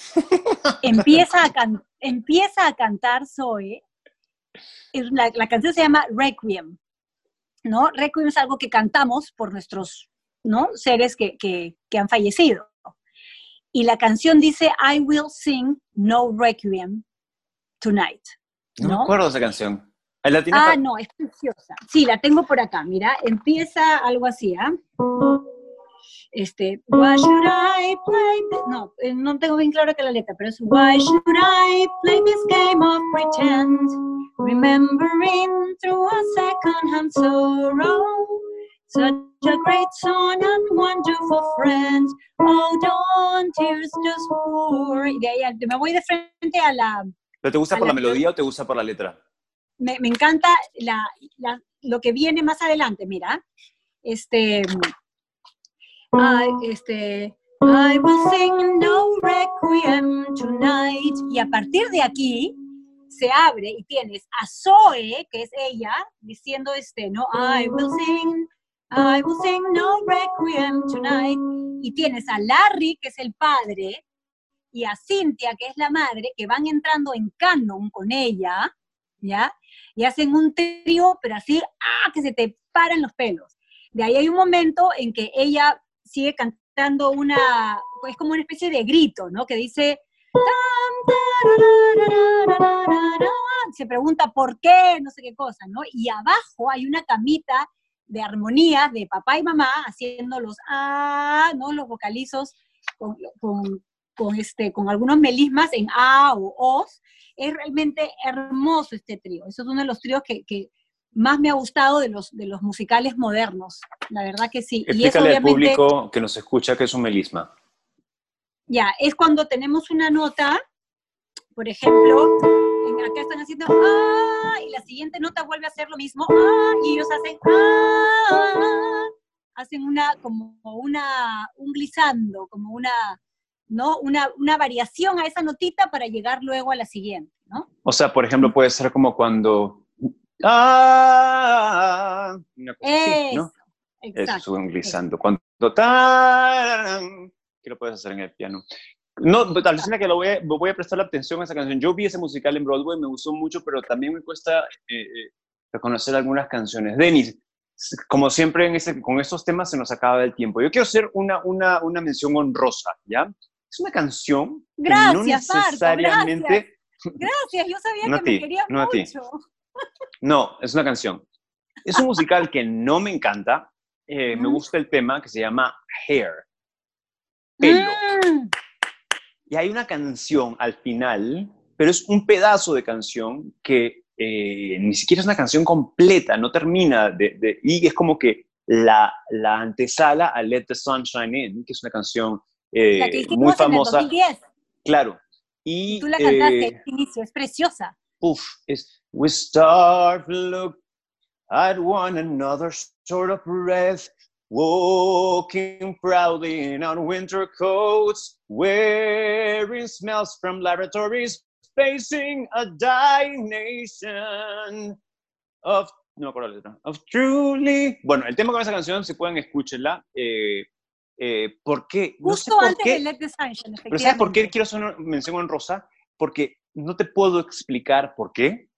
Empieza a cantar Zoe. La canción se llama Requiem, ¿no? Requiem es algo que cantamos por nuestros, ¿no? Seres que han fallecido. Y la canción dice, I will sing no Requiem tonight, ¿no? No me acuerdo de esa canción. No, es preciosa. Sí, la tengo por acá, mira. Empieza algo así, ¿ah? ¿Eh? Why should I play this? No tengo bien claro que la letra, pero es Why should I play this game of pretend, remembering through a second-hand sorrow, such a great son and wonderful friend, oh don't tears just pour. Me voy de frente a la... ¿Pero te gusta por la melodía o te gusta por la letra? Me encanta lo que viene más adelante, mira. I will sing no requiem tonight. Y a partir de aquí se abre y tienes a Zoe, que es ella, diciendo ¿no? I will sing no requiem tonight. Y tienes a Larry, que es el padre, y a Cynthia, que es la madre, que van entrando en canon con ella, ¿ya? Y hacen un trío, pero así, ¡ah!, que se te paran los pelos. De ahí hay un momento en que ella sigue cantando una, es como una especie de grito, ¿no? Que dice, se pregunta por qué, no sé qué cosa, ¿no? Y abajo hay una camita de armonías de papá y mamá haciendo los ah, ¿no? Los vocalizos con algunos melismas en a o os. Es realmente hermoso este trío. Eso es uno de los tríos que más me ha gustado de los musicales modernos. La verdad que sí. Explícale y al público que nos escucha qué es un melisma. Ya, es cuando tenemos una nota, por ejemplo, acá están haciendo ah, y la siguiente nota vuelve a hacer lo mismo, ah, y ellos hacen ah, hacen una, como una, un glissando, como una, ¿no? Una variación a esa notita para llegar luego a la siguiente, ¿no? O sea, por ejemplo, puede ser como cuando ah, una cosa así, ¿no? Exacto. Es un glissando. Cuando tan, que lo puedes hacer en el piano. No, tal vez que voy a prestar la atención a esa canción. Yo vi ese musical en Broadway, me gustó mucho, pero también me cuesta reconocer algunas canciones. Denise, como siempre con estos temas se nos acaba el tiempo. Yo quiero hacer una mención honrosa, ¿ya? Es una canción gracias, que no necesariamente... Gracias, yo sabía no que ti, me querías no mucho. No, es una canción. Es un musical que no me encanta. Me gusta el tema que se llama Hair. Pelo. Y hay una canción al final, pero es un pedazo de canción que ni siquiera es una canción completa, no termina, y es como que la antesala a Let the Sunshine In, que es una canción muy famosa. La que hicimos en el 2010. Claro. Y tú la cantaste al inicio, es preciosa. Uf, es We start to look at one another short of breath, walking proudly in our winter coats, wearing smells from laboratories, facing a dying nation of... No me acuerdo la letra. Of truly... Bueno, el tema con esa canción, si pueden, escúchenla. ¿Por qué? No justo sé por antes qué, de Let the Sunshine, pero ¿sabes por qué quiero hacer una mención en rosa? Porque no te puedo explicar por qué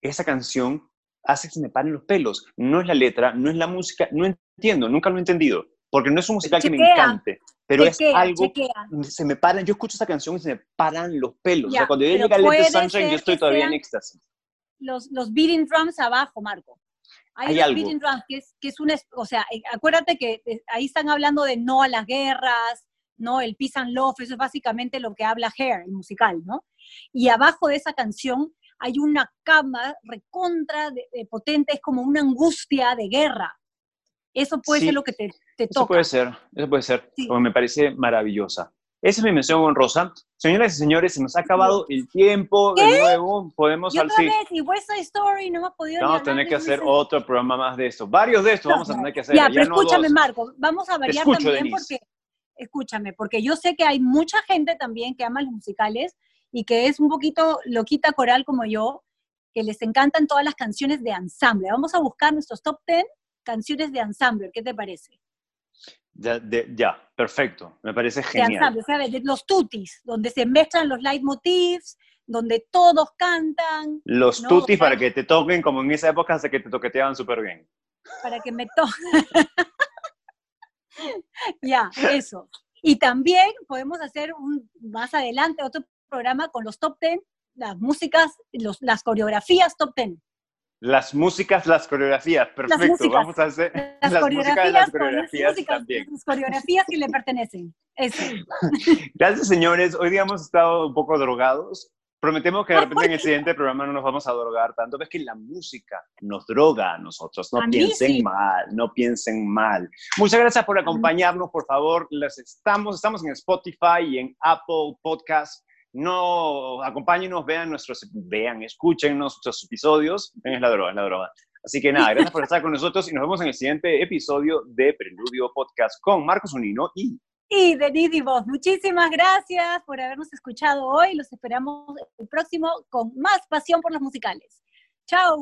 esa canción hace que me paren los pelos. No es la letra, no es la música, no entiendo, nunca lo he entendido, porque no es un musical que me encante, pero es algo, se me paran, yo escucho esa canción y se me paran los pelos, ya, o sea, cuando yo llego a Let the Sunshine yo estoy todavía en éxtasis. Los beating drums abajo, Marco. Hay los algo. Beating drums, que es una, o sea, acuérdate que ahí están hablando de no a las guerras, ¿no? El peace and love, eso es básicamente lo que habla Hair, el musical, ¿no? Y abajo de esa canción hay una cama recontra de potente, es como una angustia de guerra. Eso puede ser lo que te toca. Eso puede ser. Sí. Me parece maravillosa. Esa es mi mención honrosa. Señoras y señores, se nos ha acabado el tiempo. ¿Qué? De nuevo. Podemos y West Side Story no hemos podido... Vamos a tener que hacer otro programa más de eso. Varios de estos vamos a tener que hacer. Ya, pero no escúchame, dos. Marco, vamos a variar escucho, también Denise. Porque yo sé que hay mucha gente también que ama los musicales, y que es un poquito loquita coral como yo, que les encantan todas las canciones de ensamble. Vamos a buscar nuestros top 10 canciones de ensamble. ¿Qué te parece? Ya, perfecto. Me parece genial. De ensamble, o sea, de los tutis, donde se mezclan los leitmotivs, donde todos cantan. Los ¿no? tutis, o sea, para que te toquen, como en esa época, hasta que te toqueteaban súper bien. Para que me toquen. Ya, eso. Y también podemos hacer más adelante otro programa con los top 10, las músicas, las coreografías top 10. Las músicas, las coreografías, perfecto. Las músicas, vamos a hacer las coreografías, las coreografías músicas, también. Las coreografías que le pertenecen. Eso. Gracias, señores. Hoy día hemos estado un poco drogados. Prometemos que de repente en el siguiente programa no nos vamos a drogar tanto. Es que la música nos droga a nosotros. No a piensen sí. mal, no piensen mal. Muchas gracias por acompañarnos, por favor. Estamos en Spotify y en Apple Podcasts. No, acompáñenos, escuchen nuestros episodios. Es la droga. Así que nada, gracias por estar con nosotros y nos vemos en el siguiente episodio de Preludio Podcast con Marco Zunino y y Denisse Dibós. Muchísimas gracias por habernos escuchado hoy. Los esperamos el próximo con más pasión por los musicales. ¡Chao!